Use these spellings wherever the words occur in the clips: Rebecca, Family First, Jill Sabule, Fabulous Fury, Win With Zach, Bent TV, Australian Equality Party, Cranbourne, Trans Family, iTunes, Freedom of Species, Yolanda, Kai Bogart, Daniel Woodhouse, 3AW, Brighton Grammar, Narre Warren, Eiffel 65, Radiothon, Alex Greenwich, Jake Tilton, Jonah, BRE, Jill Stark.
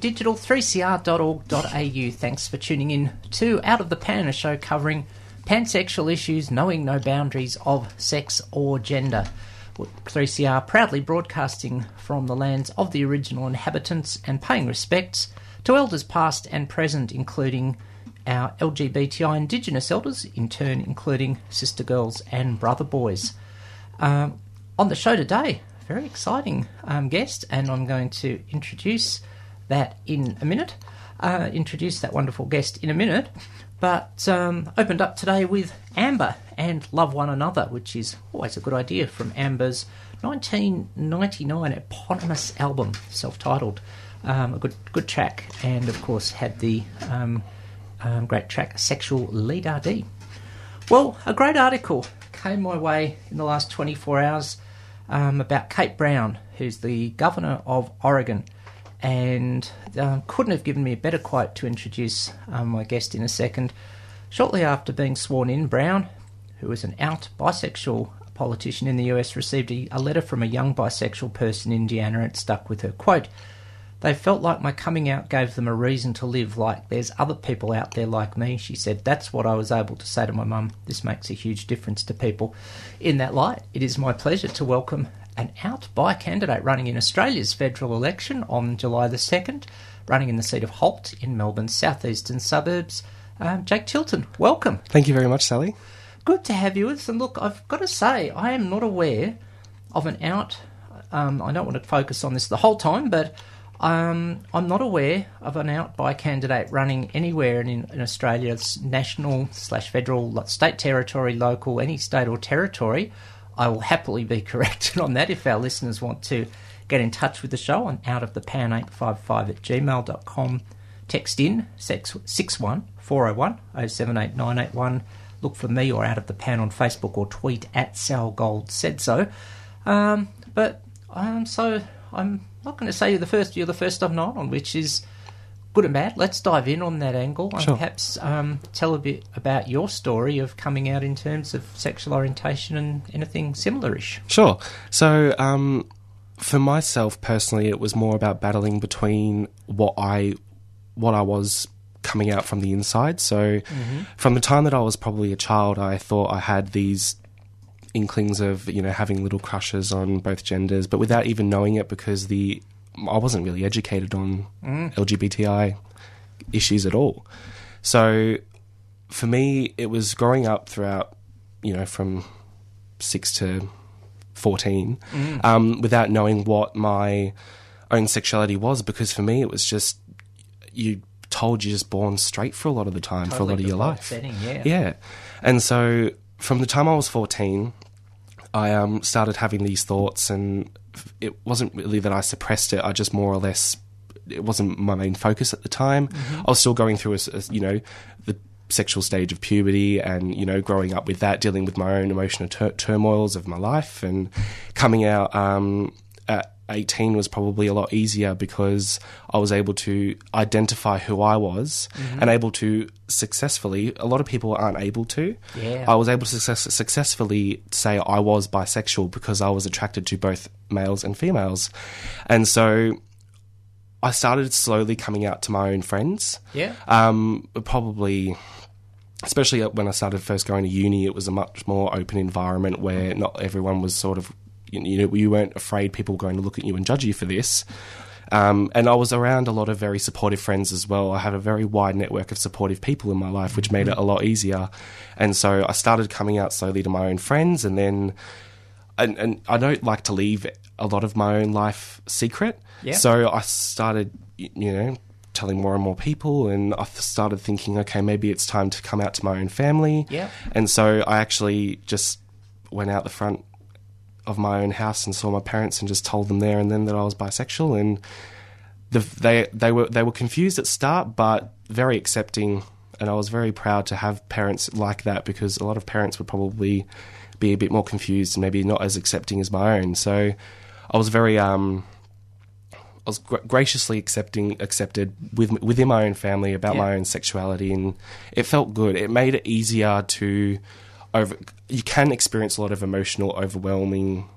Digital, 3cr.org.au. Thanks for tuning in to Out of the Pan, a show covering pansexual issues, knowing no boundaries of sex or gender. 3CR proudly broadcasting from the lands of the original inhabitants and paying respects to elders past and present, including our LGBTI Indigenous elders, in turn including sister girls and brother boys. On the show today, very exciting guest, and I'm going to introduce that in a minute. Introduce that wonderful guest in a minute. But opened up today with Amber and Love One Another, which is always a good idea, from Amber's 1999 eponymous album, self-titled. A good track, and of course had the great track Sexual Lead RD. Well, a great article came my way in the last 24 hours about Kate Brown, who's the governor of Oregon, and couldn't have given me a better quote to introduce my guest in a second. Shortly after being sworn in, Brown, who is an out bisexual politician in the US, received a letter from a young bisexual person in Indiana. It stuck with her. Quote, "They felt like my coming out gave them a reason to live, like there's other people out there like me," she said. "That's what I was able to say to my mum. This makes a huge difference to people." In that light, it is my pleasure to welcome an out bi candidate running in Australia's federal election on July the 2nd, running in the seat of Holt in Melbourne's southeastern suburbs, Jake Tilton. Welcome. Thank you very much, Sally. Good to have you with. And look, I've got to say, I am not aware of an out, I don't want to focus on this the whole time, but I'm not aware of an out bi candidate running anywhere in Australia's national / federal, state, territory, local, any state or territory. I will happily be corrected on that if our listeners want to get in touch with the show on outofthepan855@gmail.com. Text in 61401 078 981. Look for me or Out of the Pan on Facebook, or tweet at Sal Gold said so. I'm not going to say you're the first I've known on, which is good and bad. Let's dive in on that angle, and sure, perhaps tell a bit about your story of coming out in terms of sexual orientation and anything similar-ish. Sure. So for myself personally, it was more about battling between what I was coming out from the inside. So from the time that I was probably a child, I thought I had these inklings of, you know, having little crushes on both genders, but without even knowing it, because I wasn't really educated on LGBTI issues at all. So for me, it was growing up throughout, you know, from 6 to 14, without knowing what my own sexuality was, because for me it was just, you're just born straight for a lot of the time, totally, for a lot of your life. Setting, yeah. And so from the time I was 14, I started having these thoughts, and it wasn't really that I suppressed it. I just more or less, it wasn't my main focus at the time. I was still going through, the sexual stage of puberty and, growing up with that, dealing with my own emotional turmoils of my life. And coming out at 18 was probably a lot easier, because I was able to identify who I was and able to successfully, a lot of people aren't able to. Yeah. I was able to successfully say I was bisexual, because I was attracted to both males and females. And so I started slowly coming out to my own friends. Yeah. Probably especially when I started first going to uni, it was a much more open environment where not everyone was sort of, you know, you weren't afraid people were going to look at you and judge you for this. And I was around a lot of very supportive friends as well. I had a very wide network of supportive people in my life, which made it a lot easier. And so I started coming out slowly to my own friends, and then... And I don't like to leave a lot of my own life secret. Yeah. So I started, you know, telling more and more people, and I started thinking, okay, maybe it's time to come out to my own family. Yeah. And so I actually just went out the front of my own house and saw my parents and just told them there and then that I was bisexual, and they were confused at start, but very accepting. And I was very proud to have parents like that, because a lot of parents would probably be a bit more confused and maybe not as accepting as my own. So I was very graciously accepted within my own family about my own sexuality, and it felt good. It made it easier to you can experience a lot of emotional, overwhelming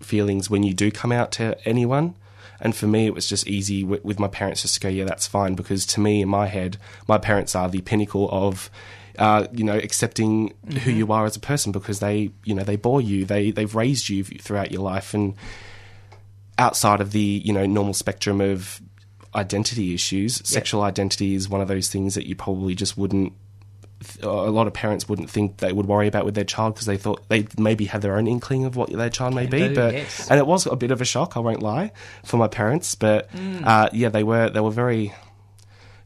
feelings when you do come out to anyone. And for me, it was just easy with my parents just to go, yeah, that's fine, because to me, in my head, my parents are the pinnacle of... you know, accepting who you are as a person, because they, you know, they bore you, they've raised you throughout your life, and outside of the, you know, normal spectrum of identity issues, sexual identity is one of those things that you probably just wouldn't, a lot of parents wouldn't think they would worry about with their child, because they thought they maybe had their own inkling of what their child may be. And it was a bit of a shock, I won't lie, for my parents, but they were very,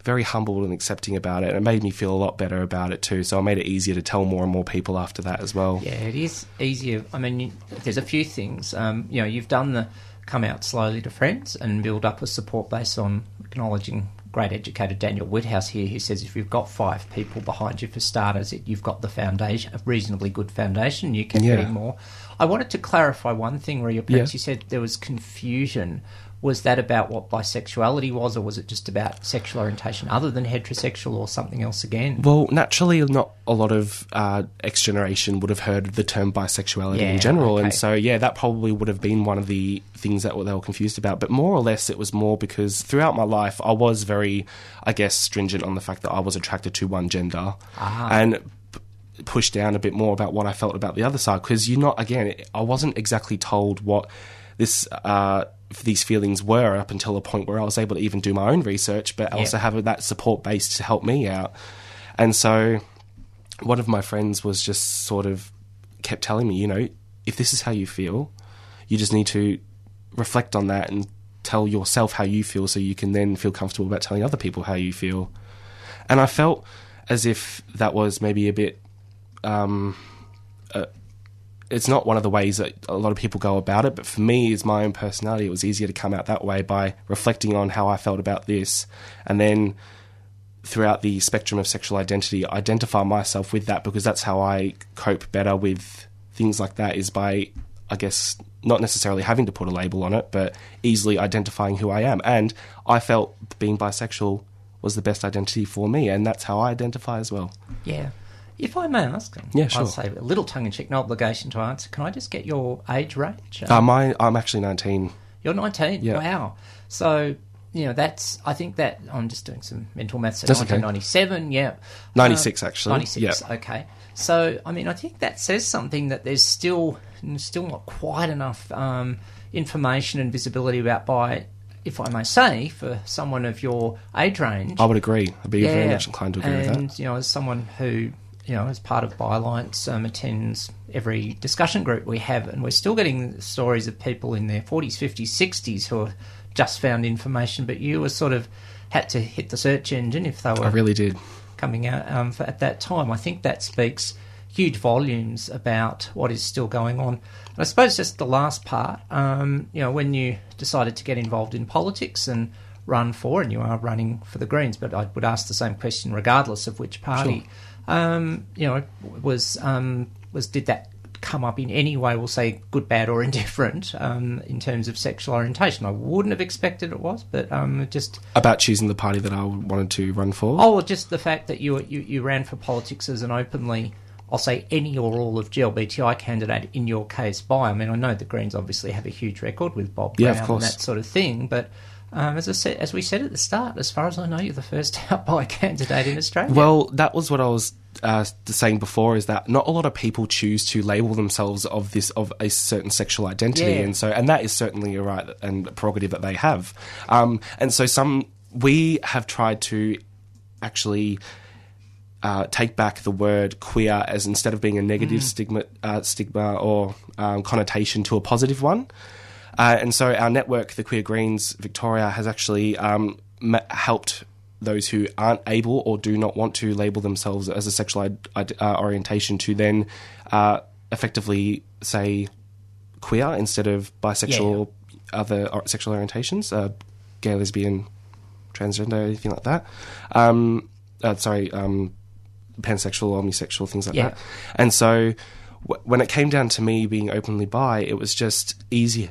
very humble and accepting about it, and it made me feel a lot better about it too. So I made it easier to tell more and more people after that as well. Yeah, it is easier. I mean, there's a few things. You know, you've done the come out slowly to friends and build up a support base on acknowledging great educator Daniel Woodhouse here, who says if you've got 5 people behind you for starters, you've got the foundation, a reasonably good foundation. You can do more. I wanted to clarify one thing, where your parents, you said there was confusion. Was that about what bisexuality was, or was it just about sexual orientation other than heterosexual, or something else again? Well, naturally, not a lot of ex-generation would have heard the term bisexuality in general. Okay. And so, yeah, that probably would have been one of the things that they were confused about. But more or less, it was more because throughout my life, I was very, I guess, stringent on the fact that I was attracted to one gender. And pushed down a bit more about what I felt about the other side, because you're not, again, I wasn't exactly told what this... these feelings were, up until a point where I was able to even do my own research, but also have that support base to help me out. And so one of my friends was just sort of kept telling me, you know, if this is how you feel, you just need to reflect on that and tell yourself how you feel, so you can then feel comfortable about telling other people how you feel. And I felt as if that was maybe a bit... it's not one of the ways that a lot of people go about it, but for me, as my own personality, it was easier to come out that way by reflecting on how I felt about this, and then throughout the spectrum of sexual identity, identify myself with that, because that's how I cope better with things like that, is by, I guess, not necessarily having to put a label on it, but easily identifying who I am. And I felt being bisexual was the best identity for me, and that's how I identify as well. Yeah. If I may ask, I'll say a little tongue-in-cheek, no obligation to answer. Can I just get your age range? I'm actually 19. You're 19? Yeah. Wow. So, you know, that's... I think that... I'm just doing some mental maths. That's 1997, okay. 96, actually. 96, yeah. Okay. So, I mean, I think that says something, that there's still not quite enough information and visibility about bi... if I may say, for someone of your age range... I would agree. I'd be very much inclined to agree with that. And, you know, as someone who... you know, as part of Bi Alliance, attends every discussion group we have, and we're still getting stories of people in their 40s, 50s, 60s who have just found information, but you were sort of had to hit the search engine if they were... I really did. ...coming out at that time. I think that speaks huge volumes about what is still going on. And I suppose just the last part, you know, when you decided to get involved in politics and run for, and you are running for the Greens, but I would ask the same question regardless of which party... Sure. You know, did that come up in any way, we'll say good, bad or indifferent, in terms of sexual orientation? I wouldn't have expected it was, but just... About choosing the party that I wanted to run for? Oh, just the fact that you ran for politics as an openly, I'll say any or all of GLBTI candidate, in your case, bi. I mean, I know the Greens obviously have a huge record with Bob Brown and that sort of thing, but... As we said at the start, as far as I know, you're the first out-bi candidate in Australia. Well, that was what I was saying before, is that not a lot of people choose to label themselves of a certain sexual identity, yeah. and that is certainly a right and a prerogative that they have. We have tried to actually take back the word queer, as instead of being a negative stigma or connotation, to a positive one. And so our network, the Queer Greens Victoria, has actually helped those who aren't able or do not want to label themselves as a sexual orientation to then effectively say queer instead of bisexual, other sexual orientations, gay, lesbian, transgender, anything like that. Pansexual, omnisexual, things like that. And so when it came down to me being openly bi, it was just easier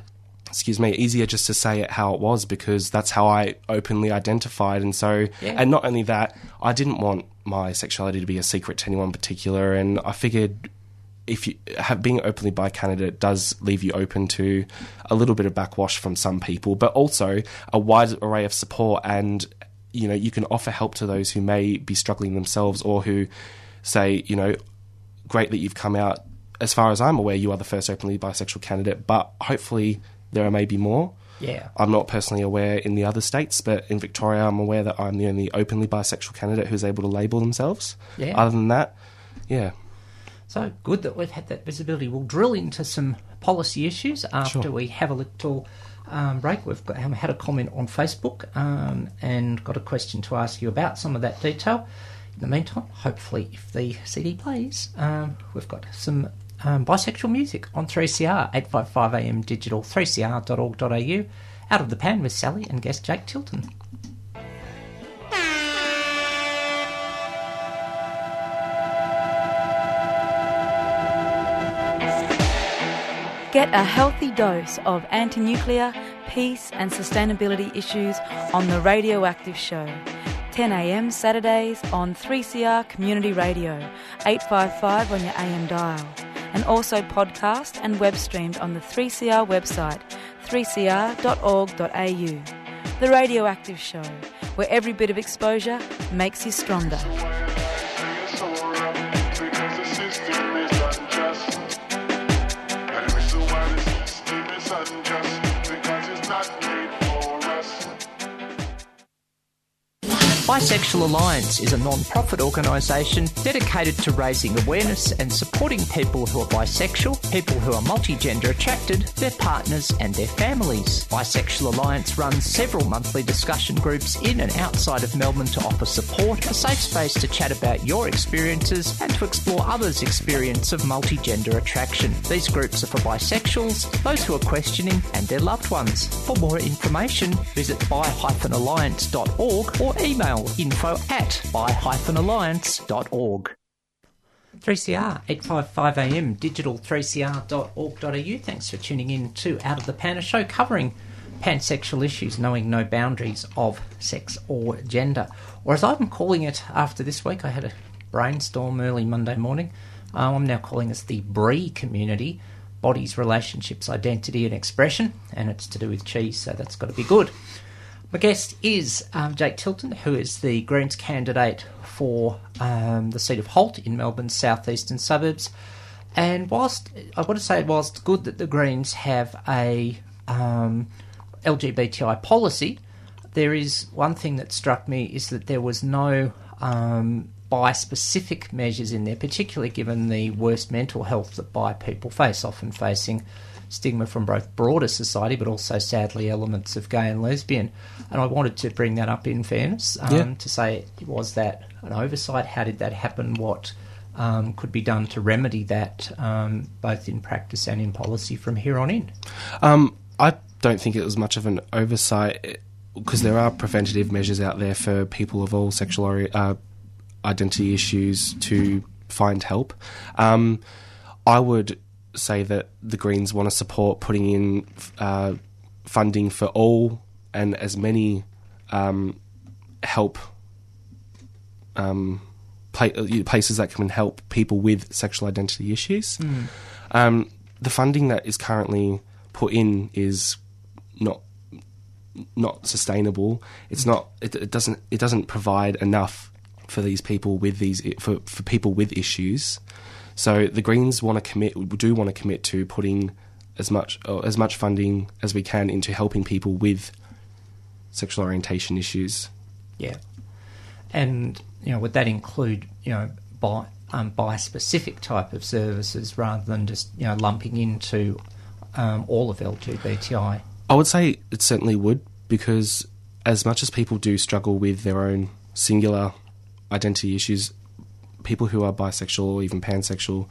just to say it how it was, because that's how I openly identified. And so, and not only that, I didn't want my sexuality to be a secret to anyone particular, and I figured if you have being openly bi candidate does leave you open to a little bit of backwash from some people, but also a wide array of support, and you know, you can offer help to those who may be struggling themselves, or who say, you know, great that you've come out. As far as I'm aware, you are the first openly bisexual candidate, but hopefully there are maybe more. Yeah. I'm not personally aware in the other states, but in Victoria I'm aware that I'm the only openly bisexual candidate who's able to label themselves. Yeah. Other than that, yeah. So good that we've had that visibility. We'll drill into some policy issues after we have a little break. We've had a comment on Facebook and got a question to ask you about some of that detail. In the meantime, hopefully if the CD plays, we've got some bisexual music on 3CR, 855 AM digital, 3cr.org.au. Out of the Pan with Sally and guest Jake Tilton. Get a healthy dose of anti-nuclear, peace and sustainability issues on The Radioactive Show, 10 AM Saturdays on 3CR Community Radio, 855 on your AM dial. And also podcast and web streamed on the 3CR website, 3cr.org.au. The Radioactive Show, where every bit of exposure makes you stronger. Bisexual Alliance is a non-profit organisation dedicated to raising awareness and supporting people who are bisexual, people who are multigender attracted, their partners and their families. Bisexual Alliance runs several monthly discussion groups in and outside of Melbourne to offer support, a safe space to chat about your experiences and to explore others' experience of multigender attraction. These groups are for bisexuals, those who are questioning and their loved ones. For more information, visit bi-alliance.org or email info@bi-alliance.org. 3CR, 855 AM, digital, 3cr.org.au. Thanks for tuning in to Out of the Pan, a show covering pansexual issues, knowing no boundaries of sex or gender. Or as I'm calling it after this week, I had a brainstorm early Monday morning. I'm now calling this the BRE community, Bodies, Relationships, Identity and Expression, and it's to do with cheese, so that's got to be good. My guest is Jake Tilton, who is the Greens candidate for the seat of Holt in Melbourne's southeastern suburbs. And whilst it's good that the Greens have a LGBTI policy, there is one thing that struck me is that there was no bi-specific measures in there, particularly given the worst mental health that bi people face, often facing stigma from both broader society but also, sadly, elements of gay and lesbian. And I wanted to bring that up in fairness, to say, was that an oversight? How did that happen? What could be done to remedy that, both in practice and in policy from here on in? I don't think it was much of an oversight, because there are preventative measures out there for people of all sexual identity issues to find help. I would say that the Greens want to support putting in funding for all and as many help places that can help people with sexual identity issues. The funding that is currently put in is not not sustainable. It's not. It doesn't provide enough for these people with these for people with issues. So the Greens want to commit. We do want to commit to putting as much funding as we can into helping people with sexual orientation issues. Yeah, and you know, would that include by specific type of services rather than just lumping into all of LGBTI? I would say it certainly would, because as much as people do struggle with their own singular identity issues, people who are bisexual or even pansexual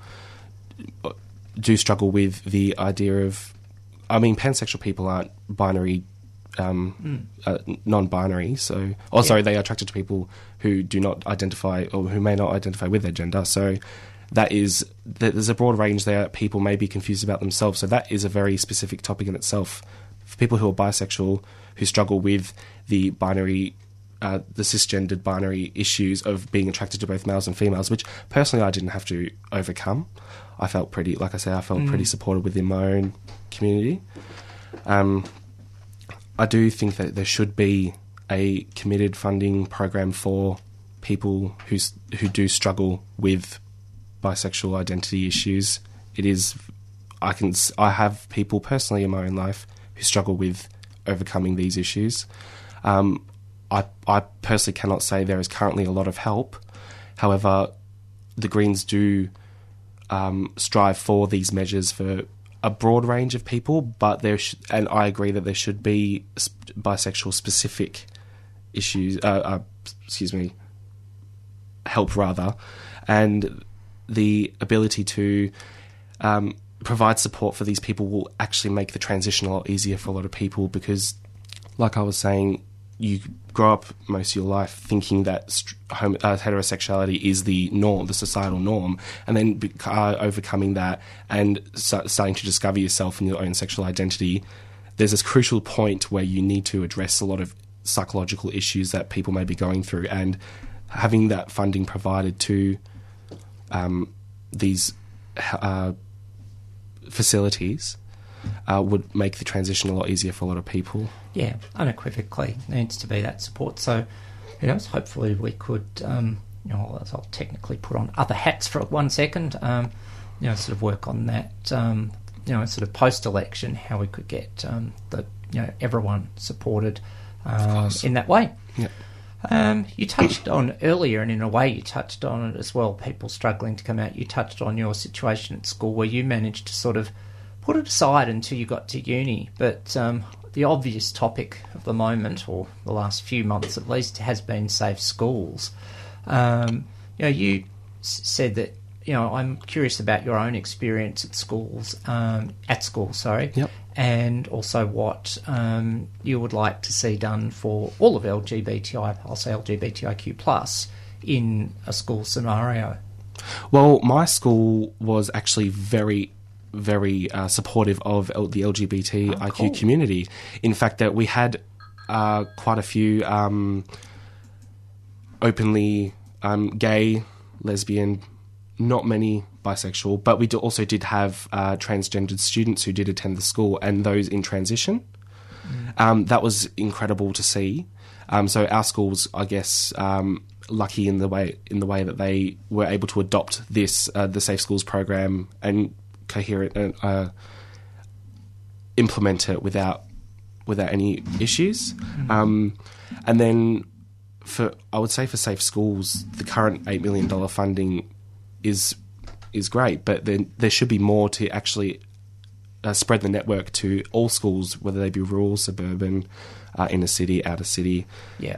do struggle with the idea of... I mean, pansexual people aren't binary, non-binary, so... Oh, yeah. Sorry, they are attracted to people who do not identify or who may not identify with their gender, so... There's a broad range there. People may be confused about themselves, so that is a very specific topic in itself. For people who are bisexual, who struggle with the binary, the cisgendered binary issues of being attracted to both males and females, which personally I didn't have to overcome. I felt pretty, like I say, pretty supported within my own community. I do think that there should be a committed funding program for people who do struggle with bisexual identity issues. It is... I have people personally in my own life who struggle with overcoming these issues. I personally cannot say there is currently a lot of help. However, the Greens do strive for these measures for a broad range of people, but and I agree that there should be bisexual-specific issues... help, rather. And... the ability to provide support for these people will actually make the transition a lot easier for a lot of people, because, like I was saying, you grow up most of your life thinking that heterosexuality is the norm, the societal norm, and then overcoming that and starting to discover yourself and your own sexual identity, there's this crucial point where you need to address a lot of psychological issues that people may be going through, and having that funding provided to these facilities would make the transition a lot easier for a lot of people. Yeah, unequivocally needs to be that support. So, who knows? Hopefully, we could. I'll technically put on other hats for 1 second. Sort of work on that. Sort of post-election, how we could get everyone supported in that way. Yeah. You touched on earlier, and in a way you touched on it as well, people struggling to come out. You touched on your situation at school where you managed to sort of put it aside until you got to uni. But the obvious topic of the moment, or the last few months at least, has been Safe Schools. You said that, I'm curious about your own experience at schools, Yep. And also what you would like to see done for all of LGBTI, I'll say LGBTIQ plus, in a school scenario. Well, my school was actually very, very supportive of the LGBTIQ community. In fact, that we had quite a few openly gay, lesbian, not many bisexual, but we also did have transgendered students who did attend the school, and those in transition. That was incredible to see. So our school was, I guess, lucky in the way that they were able to adopt this the Safe Schools program and coherent and implement it without any issues. And then for Safe Schools, the current $8 million funding is great, but then there should be more to actually spread the network to all schools, whether they be rural, suburban, inner city, outer city,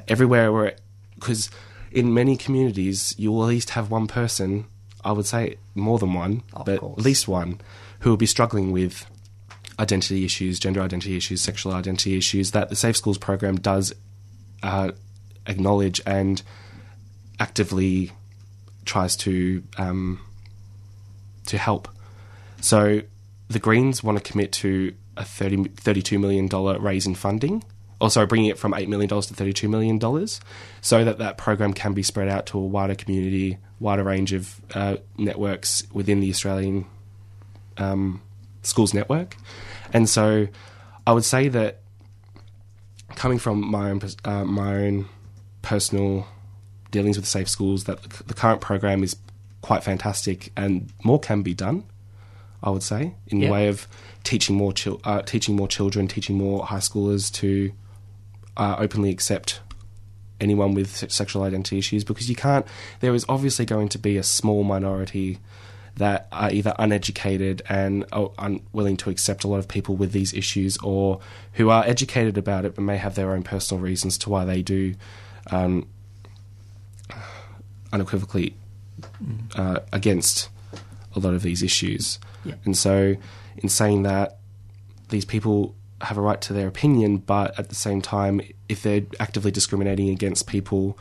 everywhere. Because in many communities, you will at least have one person, I would say more than one, but at least one, who will be struggling with identity issues, gender identity issues, sexual identity issues, that the Safe Schools program does acknowledge and actively tries to help. So the Greens want to commit to a $32 million raise in funding, also bringing it from $8 million to $32 million, so that program can be spread out to a wider community, wider range of networks within the Australian schools network. And so I would say that coming from my own personal dealings with Safe Schools, that the current program is quite fantastic and more can be done, I would say, in the way of teaching more children, teaching more high schoolers to openly accept anyone with sexual identity issues, because you can't. There is obviously going to be a small minority that are either uneducated and unwilling to accept a lot of people with these issues, or who are educated about it but may have their own personal reasons to why they do unequivocally against a lot of these issues. Yeah. And so in saying that, these people have a right to their opinion, but at the same time, if they're actively discriminating against people,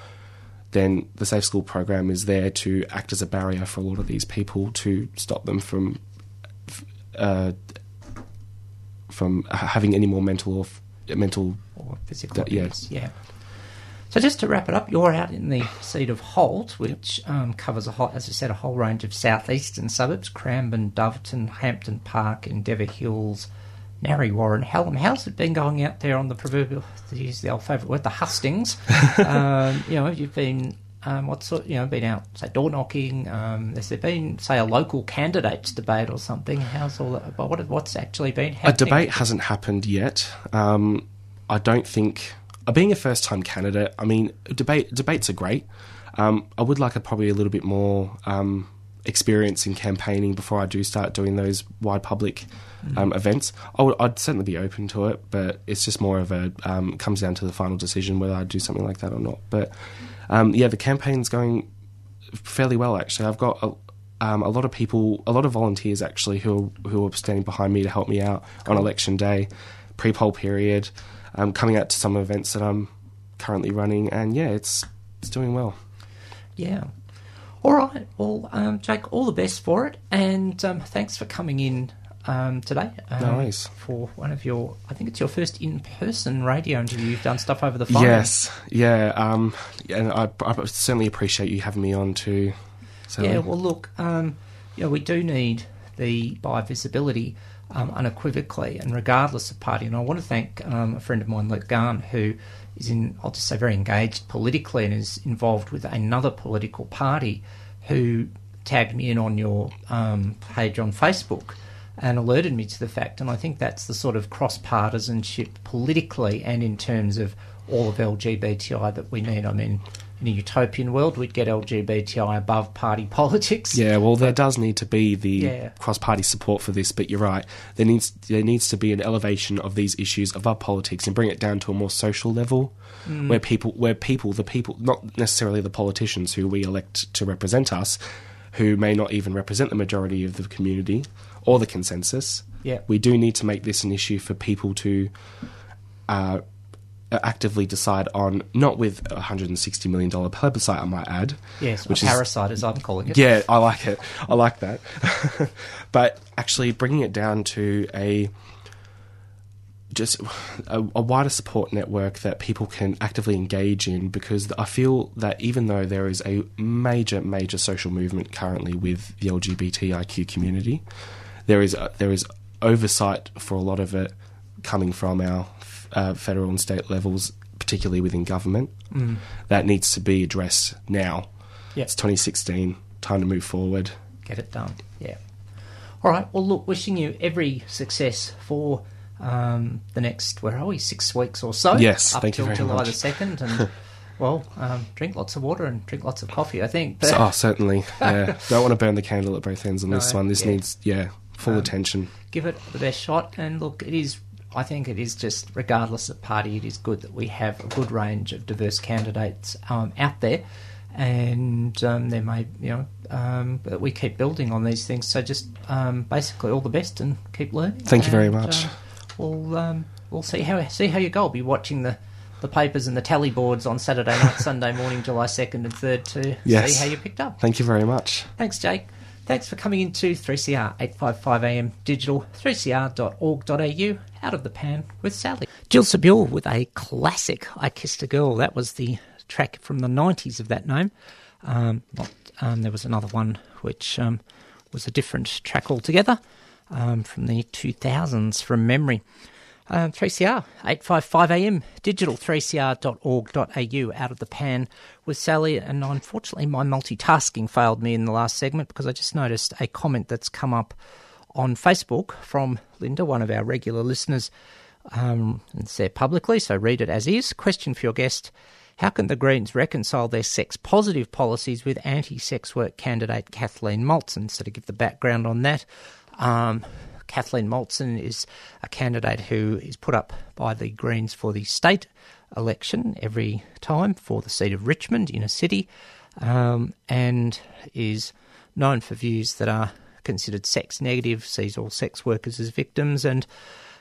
then the Safe School program is there to act as a barrier for a lot of these people, to stop them from having any more mental or physical abuse. Yeah. So just to wrap it up, you're out in the seat of Holt, which covers, a whole range of southeastern suburbs: Cranbourne, Doverton, Hampton Park, Endeavour Hills, Narre Warren, Hallam. How's it been going out there on the proverbial, to use the old favourite word, the hustings? You've been, been out, say, door knocking. Has there been, say, a local candidates debate or something? How's all that, what's actually been happening? A debate hasn't happened yet. I don't think... Being a first-time candidate, I mean, debates are great. I would like a little bit more experience in campaigning before I do start doing those wide public events. I'd certainly be open to it, but it's just more of a comes down to the final decision whether I do something like that or not. But the campaign's going fairly well, actually. I've got a lot of people, a lot of volunteers actually, who are standing behind me to help me out on election day, pre-poll period. I'm coming out to some events that I'm currently running, and it's doing well. Yeah. All right. Well, Jake, all the best for it, and thanks for coming in today. No worries. For one of your, I think it's your first in-person radio interview. You've done stuff over the phone. Yes. Yeah. And I certainly appreciate you having me on too. So. Yeah. Well, look. We do need the bi-visibility. Unequivocally and regardless of party. And I want to thank a friend of mine, Luke Garn, who is very engaged politically and is involved with another political party, who tagged me in on your page on Facebook and alerted me to the fact. And I think that's the sort of cross-partisanship politically and in terms of all of LGBTI that we need. I mean, in a utopian world, we'd get LGBTI above party politics. Yeah, well, there does need to be the cross-party support for this, but you're right. There needs to be an elevation of these issues above politics and bring it down to a more social level, where people, not necessarily the politicians who we elect to represent us, who may not even represent the majority of the community or the consensus. Yeah. We do need to make this an issue for people to... actively decide on, not with a $160 million plebiscite, I might add. Yes, which a parasite, as I'm calling it. Yeah, I like it. I like that. But actually bringing it down to a wider support network that people can actively engage in, because I feel that even though there is a major, major social movement currently with the LGBTIQ community, there is oversight for a lot of it coming from our federal and state levels, particularly within government, that needs to be addressed now. Yep. It's 2016, time to move forward. Get it done, yeah. All right, well, look, wishing you every success for the next, 6 weeks or so? Yes, thank you very much. Up till July the 2nd, and, drink lots of water and drink lots of coffee, I think. But... Oh, certainly, yeah. Don't want to burn the candle at both ends on this one. This needs, full attention. Give it the best shot, and look, I think it is just, regardless of party, it is good that we have a good range of diverse candidates out there, and there may, that we keep building on these things. So just basically all the best and keep learning. Thank you very much. We'll see how you go. I'll be watching the papers and the tally boards on Saturday night, Sunday morning, July 2nd and 3rd to see how you picked up. Thank you very much. Thanks, Jake. Thanks for coming into 3CR 855 AM digital, 3cr.org.au, Out of the Pan with Sally. Jill Sabule with a classic, I Kissed a Girl. That was the track from the 90s of that name. There was another one which was a different track altogether from the 2000s from memory. 3CR, 8:55am, digital, 3cr.org.au, Out of the Pan with Sally. And unfortunately, my multitasking failed me in the last segment because I just noticed a comment that's come up on Facebook from Linda, one of our regular listeners. It's there publicly, so read it as is. Question for your guest: how can the Greens reconcile their sex-positive policies with anti-sex work candidate Kathleen Maltzen? So to give the background on that, Kathleen Maltzen is a candidate who is put up by the Greens for the state election every time for the seat of Richmond in a city, and is known for views that are considered sex negative, sees all sex workers as victims, and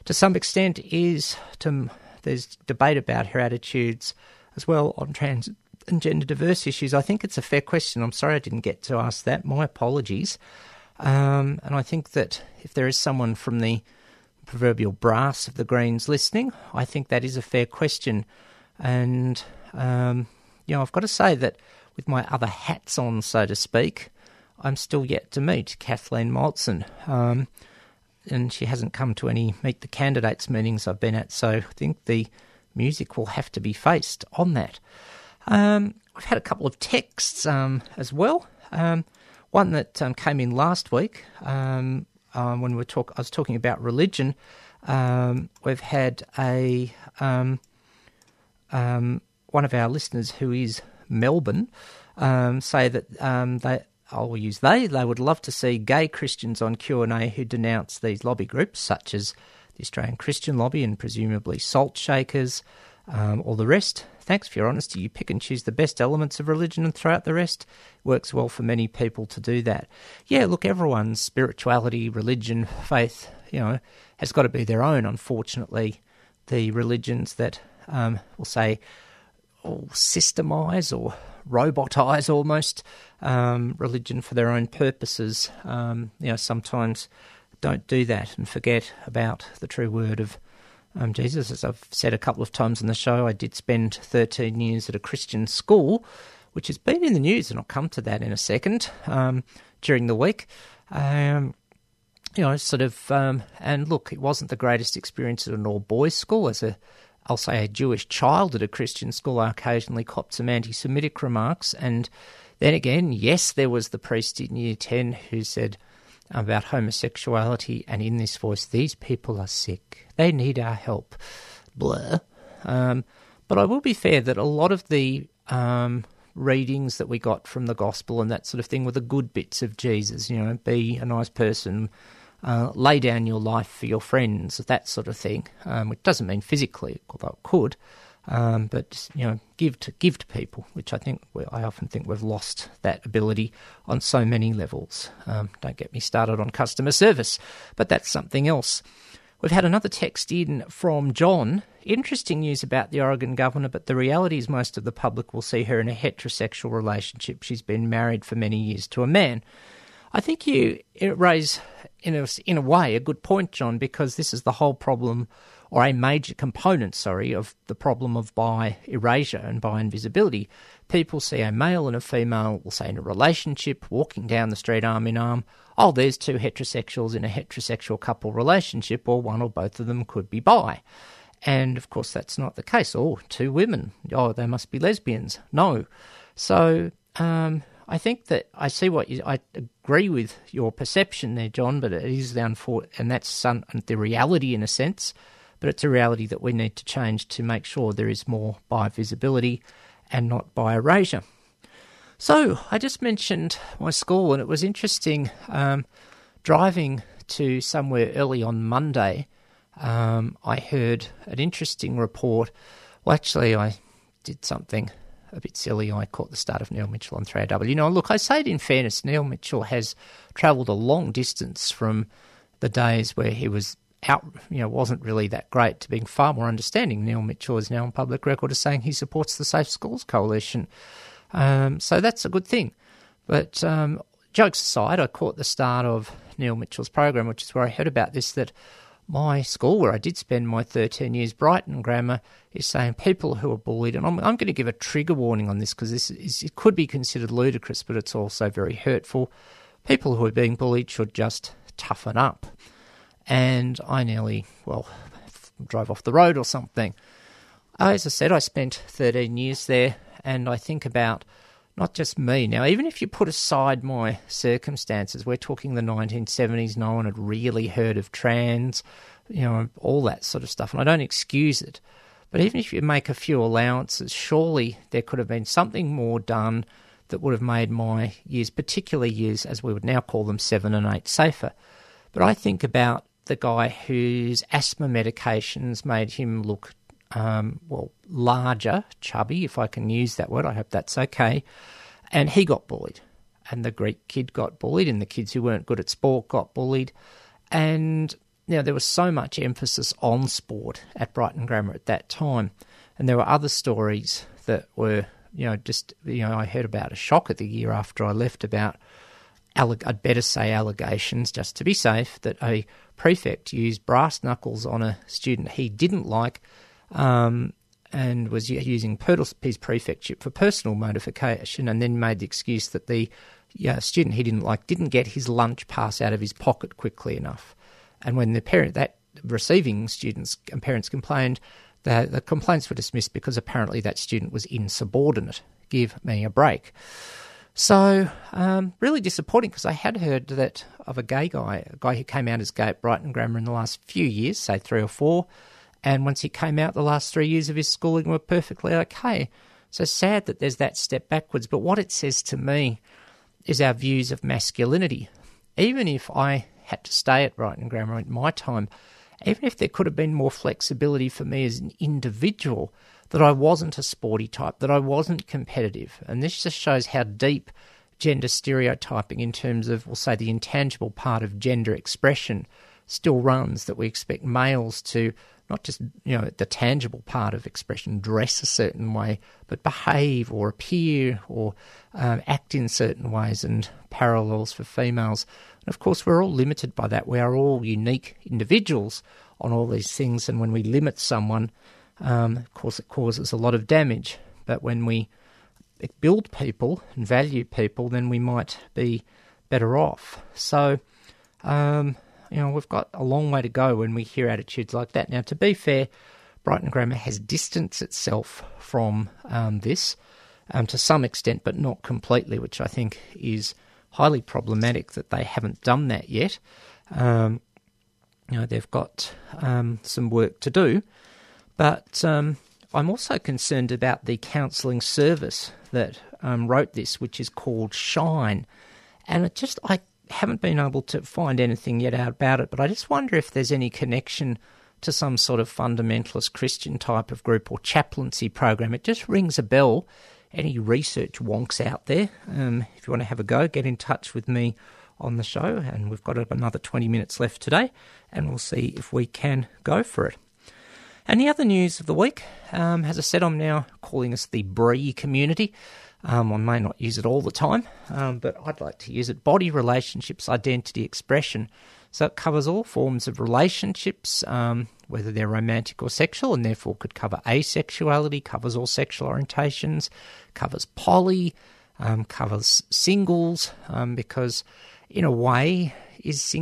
to some extent there's debate about her attitudes as well on trans and gender diverse issues. I think it's a fair question. I'm sorry I didn't get to ask that. My apologies. And I think that if there is someone from the proverbial brass of the Greens listening, I think that is a fair question. And, I've got to say that with my other hats on, so to speak, I'm still yet to meet Kathleen Maltzen. And she hasn't come to any Meet the Candidates meetings I've been at, so I think the music will have to be faced on that. I've had a couple of texts as well. One that came in last week when I was talking about religion. We've had a one of our listeners who is Melbourne say that they would love to see gay Christians on Q&A who denounce these lobby groups such as the Australian Christian Lobby and presumably Salt Shakers, all the rest. Thanks for your honesty. You pick and choose the best elements of religion and throw out the rest. It works well for many people to do that. Yeah, look, everyone's spirituality, religion, faith, has got to be their own. Unfortunately, the religions that will say systemise or robotise almost religion for their own purposes, sometimes don't do that and forget about the true word of Jesus. As I've said a couple of times on the show, I did spend 13 years at a Christian school, which has been in the news, and I'll come to that in a second, during the week. And look, it wasn't the greatest experience at an all-boys school. I'll say a Jewish child at a Christian school, I occasionally copped some anti-Semitic remarks. And then again, yes, there was the priest in Year 10 who said about homosexuality, and in this voice, these people are sick. They need our help. Blah. But I will be fair that a lot of the readings that we got from the gospel and that sort of thing were the good bits of Jesus, be a nice person, lay down your life for your friends, that sort of thing, which doesn't mean physically, although it could, but, give to people, which I often think we've lost that ability on so many levels. Don't get me started on customer service, but that's something else. We've had another text in from John. Interesting news about the Oregon governor, but the reality is most of the public will see her in a heterosexual relationship. She's been married for many years to a man. I think you raise, in a way, a good point, John, because this is the whole problem, or a major component, of the problem of bi erasure and bi invisibility. People see a male and a female, we'll say in a relationship, walking down the street arm in arm. Oh, there's two heterosexuals in a heterosexual couple relationship, or one or both of them could be bi. And, of course, that's not the case. Oh, two women. Oh, they must be lesbians. No. So I think that I agree with your perception there, John, but it is and that's the reality in a sense, but it's a reality that we need to change to make sure there is more bi-visibility and not bi-erasure. So I just mentioned my school, and it was interesting driving to somewhere early on Monday. I heard an interesting report. Well, actually, I did something a bit silly. I caught the start of Neil Mitchell on 3AW. Look, I say it in fairness, Neil Mitchell has travelled a long distance from the days where he was out, wasn't really that great, to being far more understanding. Neil Mitchell is now on public record as saying he supports the Safe Schools Coalition. So that's a good thing. But jokes aside, I caught the start of Neil Mitchell's program, which is where I heard about this, that my school, where I did spend my 13 years, Brighton Grammar, is saying people who are bullied, and I'm going to give a trigger warning on this because it could be considered ludicrous, but it's also very hurtful. People who are being bullied should just toughen up. And I nearly, drive off the road or something. As I said, I spent 13 years there, and I think about not just me. Now, even if you put aside my circumstances, we're talking the 1970s, no one had really heard of trans, you know, all that sort of stuff, and I don't excuse it. But even if you make a few allowances, surely there could have been something more done that would have made my years, particularly years, as we would now call them, 7 and 8, safer. But I think about the guy whose asthma medications made him look larger, chubby, if I can use that word, I hope that's okay, and he got bullied, and the Greek kid got bullied, and the kids who weren't good at sport got bullied, and you know, there was so much emphasis on sport at Brighton Grammar at that time, and there were other stories that were, I heard about a shocker the year after I left about, I'd better say allegations just to be safe, that a prefect used brass knuckles on a student he didn't like, and was using his prefectship for personal modification, and then made the excuse that the student he didn't like didn't get his lunch pass out of his pocket quickly enough. And when the receiving students and parents complained, the complaints were dismissed because apparently that student was insubordinate. Give me a break. So really disappointing, because I had heard that of a guy who came out as gay at Brighton Grammar in the last few years, say 3 or 4, and once he came out, the last 3 years of his schooling were perfectly okay. So sad that there's that step backwards. But what it says to me is our views of masculinity. Even if I had to stay at Brighton Grammar at my time, even if there could have been more flexibility for me as an individual, that I wasn't a sporty type, that I wasn't competitive. And this just shows how deep gender stereotyping in terms of, we'll say, the intangible part of gender expression still runs, that we expect males to not just, the tangible part of expression, dress a certain way, but behave or appear or act in certain ways, and parallels for females. And of course, we're all limited by that. We are all unique individuals on all these things. And when we limit someone, of course, it causes a lot of damage. But when we build people and value people, then we might be better off. So, we've got a long way to go when we hear attitudes like that. Now, to be fair, Brighton Grammar has distanced itself from this to some extent, but not completely, which I think is highly problematic that they haven't done that yet. They've got some work to do. But I'm also concerned about the counselling service that wrote this, which is called Shine. And it just, I haven't been able to find anything yet out about it, but I just wonder if there's any connection to some sort of fundamentalist Christian type of group or chaplaincy program. It just rings a bell. Any research wonks out there, if you want to have a go, get in touch with me on the show, and we've got another 20 minutes left today, and we'll see if we can go for it. And the other news of the week, as I said, I'm now calling us the Bree community. I may not use it all the time, but I'd like to use it. Body, relationships, identity, expression. So it covers all forms of relationships, whether they're romantic or sexual, and therefore could cover asexuality, covers all sexual orientations, covers poly, covers singles, because in a way, is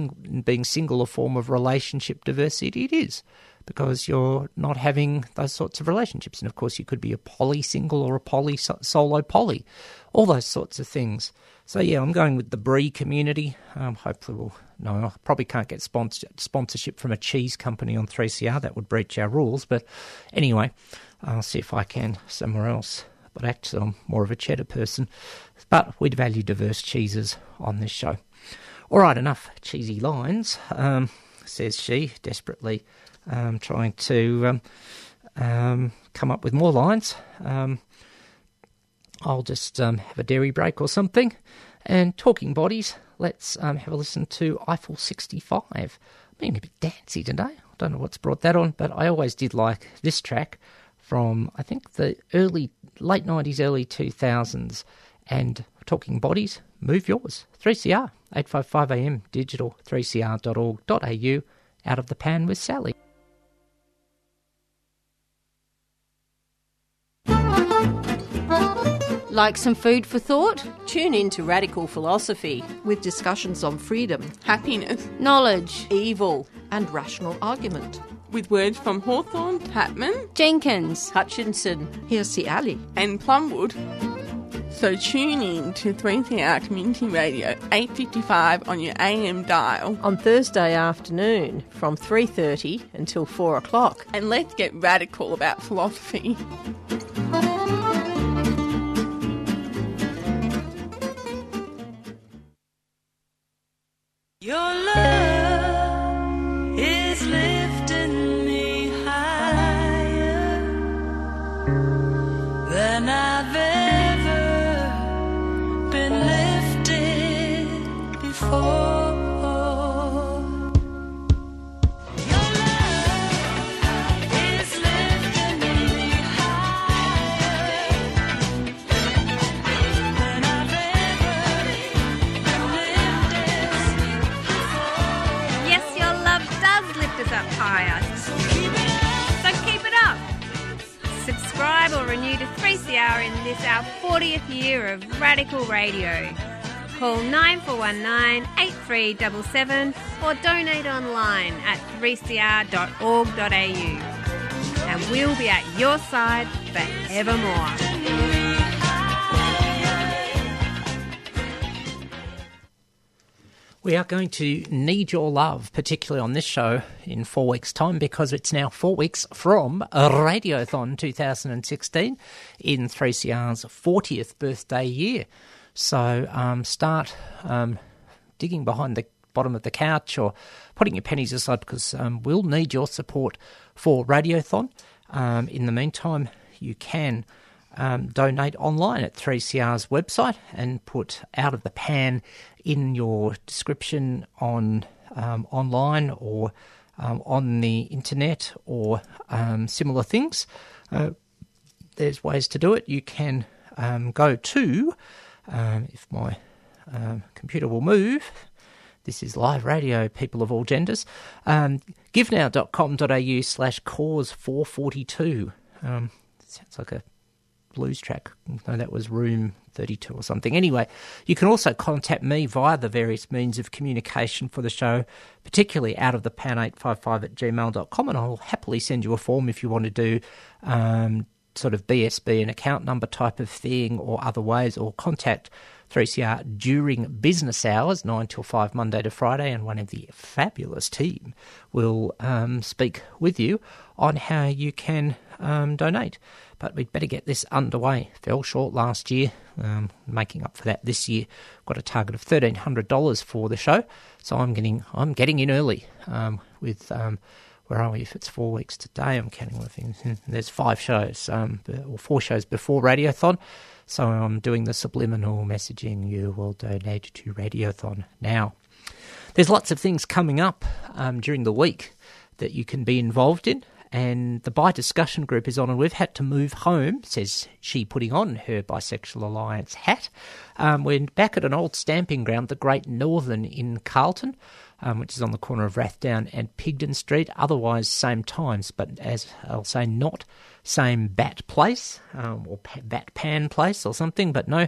being single a form of relationship diversity? It is, because you're not having those sorts of relationships. And of course, you could be a poly-single or a poly-solo poly, all those sorts of things. So yeah, I'm going with the Bree community. Hopefully I probably can't get sponsorship from a cheese company on 3CR. That would breach our rules. But anyway, I'll see if I can somewhere else. But actually, I'm more of a cheddar person. But we'd value diverse cheeses on this show. All right, enough cheesy lines, says she, desperately trying to come up with more lines. I'll just have a dairy break or something. And talking bodies, let's have a listen to Eiffel 65. I'm being a bit dancey today. I don't know what's brought that on, but I always did like this track from, I think, the late 90s, early 2000s. And talking bodies, move yours. 3CR, 855 AM, digital, 3cr.org.au, Out of the Pan with Sally. Like some food for thought? Tune in to Radical Philosophy with discussions on freedom, happiness, knowledge, evil, and rational argument. with words from Hawthorne, Tatman, Jenkins, Hutchinson, Hirsi Ali and Plumwood. So tune in to 3CR Community Radio, 8.55 on your AM dial. On Thursday afternoon from 3.30 until 4 o'clock. And let's get radical about philosophy. Your love is lifting me higher than I've ever been lifted before. Your love is lifting me higher than I've ever been lifted before. Up higher. So keep it up. Subscribe or renew to 3CR in this our 40th year of radical radio. Call 9419 8377 or donate online at 3cr.org.au. And we'll be at your side forevermore. We are going to need your love, particularly on this show, in 4 weeks' time, because it's now 4 weeks from Radiothon 2016 in 3CR's 40th birthday year. So start digging behind the bottom of the couch or putting your pennies aside, because we'll need your support for Radiothon. In the meantime, you can donate online at 3CR's website and put Out of the Pan in your description on online or on the internet or similar things. There's ways to do it. You can go to, if my computer will move, this is live radio, people of all genders, givenow.com.au/cause442. Sounds like a blues track. No, that was Room 32 or something. Anyway, you can also contact me via the various means of communication for the show, particularly outofthepan855@gmail.com, and I'll happily send you a form if you want to do sort of BSB, an account number type of thing, or other ways, or contact 3CR during business hours, 9 till 5 Monday to Friday, and one of the fabulous team will speak with you on how you can donate. But we'd better get this underway. Fell short last year, making up for that this year. Got a target of $1,300 for the show, so I'm getting in early with where are we? If it's 4 weeks today, I'm counting all the things. There's 5 shows, or 4 shows before Radiothon. So I'm doing the subliminal messaging, you will donate to Radiothon now. There's lots of things coming up during the week that you can be involved in. And the Bi Discussion Group is on, and we've had to move home, says she, putting on her Bisexual Alliance hat. We're back at an old stamping ground, the Great Northern in Carlton, which is on the corner of Rathdown and Pigden Street, otherwise same times, but as I'll say, not same bat place or bat pan place or something, but no,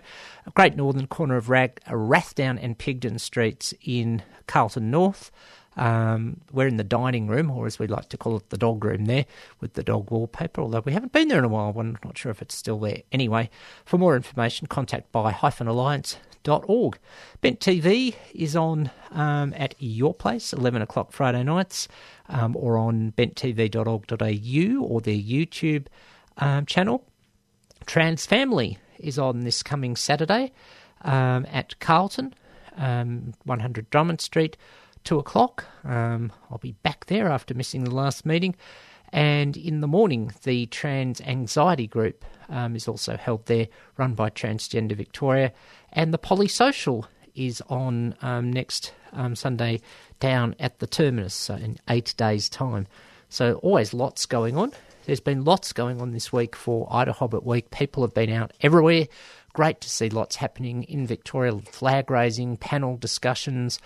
Great Northern, corner of Rathdown and Pigden Streets in Carlton North. We're in the dining room, or as we like to call it, the dog room there, with the dog wallpaper, although we haven't been there in a while. We're not sure if it's still there. Anyway, for more information, contact bi-alliance.org. Bent TV is on at your place, 11 o'clock Friday nights, or on benttv.org.au or their YouTube channel. Trans Family is on this coming Saturday at Carlton, 100 Drummond Street, 2 o'clock. I'll be back there after missing the last meeting. And in the morning, the Trans Anxiety Group is also held there, run by Transgender Victoria. And the Polysocial is on next Sunday down at the Terminus, so in 8 days' time. So always lots going on. There's been lots going on this week for IDAHOBIT Week. People have been out everywhere. Great to see lots happening in Victoria, flag raising, panel discussions.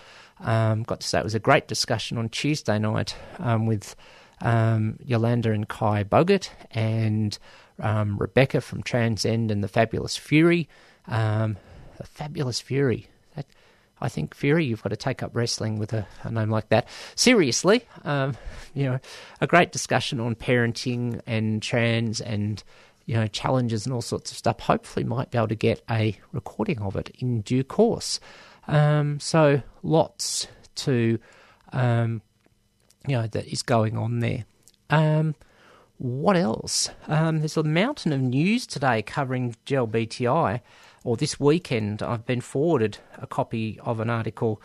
Got to say it was a great discussion on Tuesday night with Yolanda and Kai Bogart and Rebecca from Transend and the Fabulous Fury. The Fabulous Fury. That, I think, Fury, you've got to take up wrestling with a name like that seriously. You know, a great discussion on parenting and trans and, you know, challenges and all sorts of stuff. Hopefully might be able to get a recording of it in due course. So lots to, you know, that is going on there. What else? There's a mountain of news today covering GLBTI, or this weekend I've been forwarded a copy of an article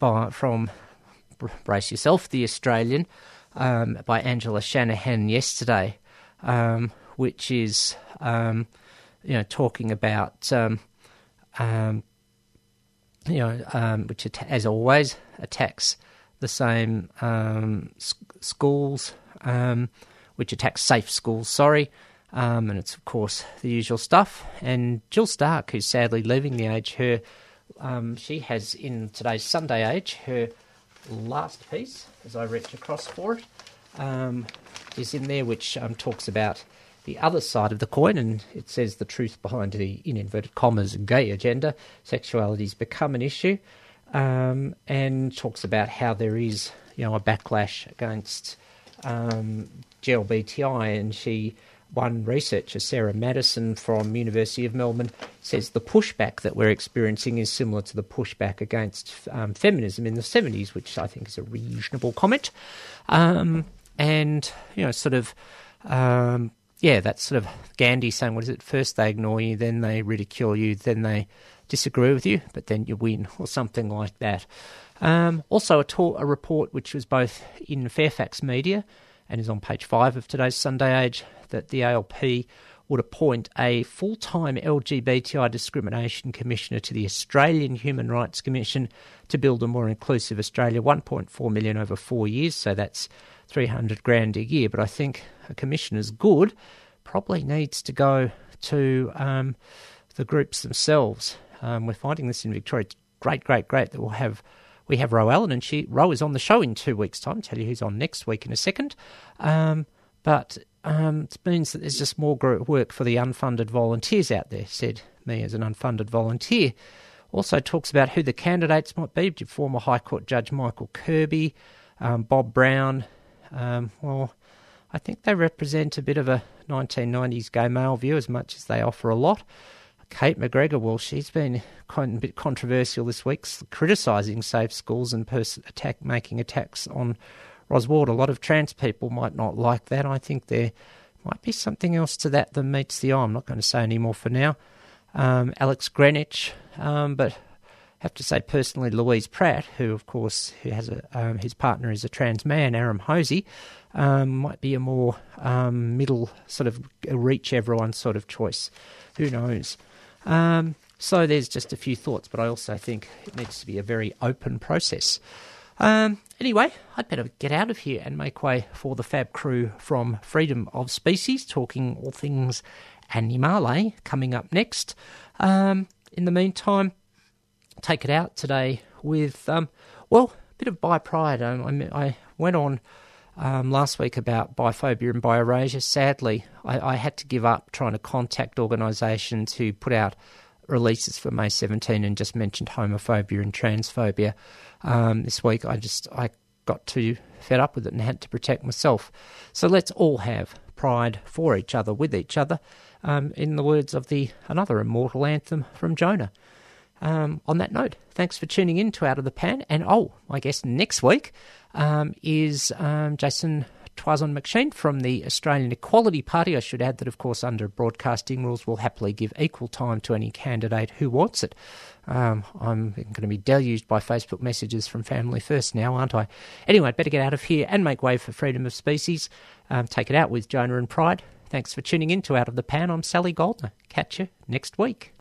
from, brace yourself, The Australian, by Angela Shanahan yesterday, which is, you know, talking about, you know, which as always attacks the same schools, which attacks Safe Schools, sorry, and it's, of course, the usual stuff. And Jill Stark, who's sadly leaving The Age, her she has in today's Sunday Age, her last piece, as I reach across for it, is in there, which talks about the other side of the coin, and it says the truth behind the, in inverted commas, gay agenda, sexuality's become an issue, and talks about how there is, you know, a backlash against GLBTI, and one researcher, Sarah Maddison from University of Melbourne, says the pushback that we're experiencing is similar to the pushback against feminism in the 70s, which I think is a reasonable comment. And, you know, sort of, yeah, that's sort of Gandhi saying, what is it, first they ignore you, then they ridicule you, then they disagree with you, but then you win, or something like that. Also a report which was both in Fairfax Media and is on page 5 of today's Sunday Age, that the ALP would appoint a full-time LGBTI discrimination commissioner to the Australian Human Rights Commission to build a more inclusive Australia, 1.4 million over 4 years, so that's 300 grand a year. But I think a commissioner's good, probably needs to go to the groups themselves. We're finding this in Victoria. It's great that we have Ro Allen, and Ro is on the show in 2 weeks' time. I'll tell you who's on next week in a second. But it means that there's just more group work for the unfunded volunteers out there, said me as an unfunded volunteer. Also talks about who the candidates might be. Former High Court Judge Michael Kirby, Bob Brown. Well, I think they represent a bit of a 1990s gay male view as much as they offer a lot. Kate McGregor, well, she's been a bit controversial this week, criticising Safe Schools and making attacks on Roswald. A lot of trans people might not like that. I think there might be something else to that than meets the eye. I'm not going to say any more for now. Alex Greenwich, but I have to say personally Louise Pratt, who, of course, his partner is a trans man, Aram Hosey, might be a more middle sort of reach everyone sort of choice. Who knows? So there's just a few thoughts, but I also think it needs to be a very open process. Anyway, I'd better get out of here and make way for the Fab crew from Freedom of Species, talking all things animale, coming up next. In the meantime, take it out today with, well, a bit of bi-pride. I went on last week about biphobia and bi-erasure. Sadly, I had to give up trying to contact organisations who put out releases for May 17 and just mentioned homophobia and transphobia. This week I got too fed up with it and had to protect myself. So let's all have pride for each other, with each other, in the words of another immortal anthem from Jonah. On that note, thanks for tuning in to Out of the Pan, and I guess next week is Jason Twazon McShane from the Australian Equality Party. I should add that, of course, under broadcasting rules, we'll happily give equal time to any candidate who wants it. I'm going to be deluged by Facebook messages from Family First now, aren't I? Anyway, I'd better get out of here and make way for Freedom of Species. Take it out with Jonah and Pride. Thanks for tuning in to Out of the Pan. I'm Sally Goldner. Catch you next week.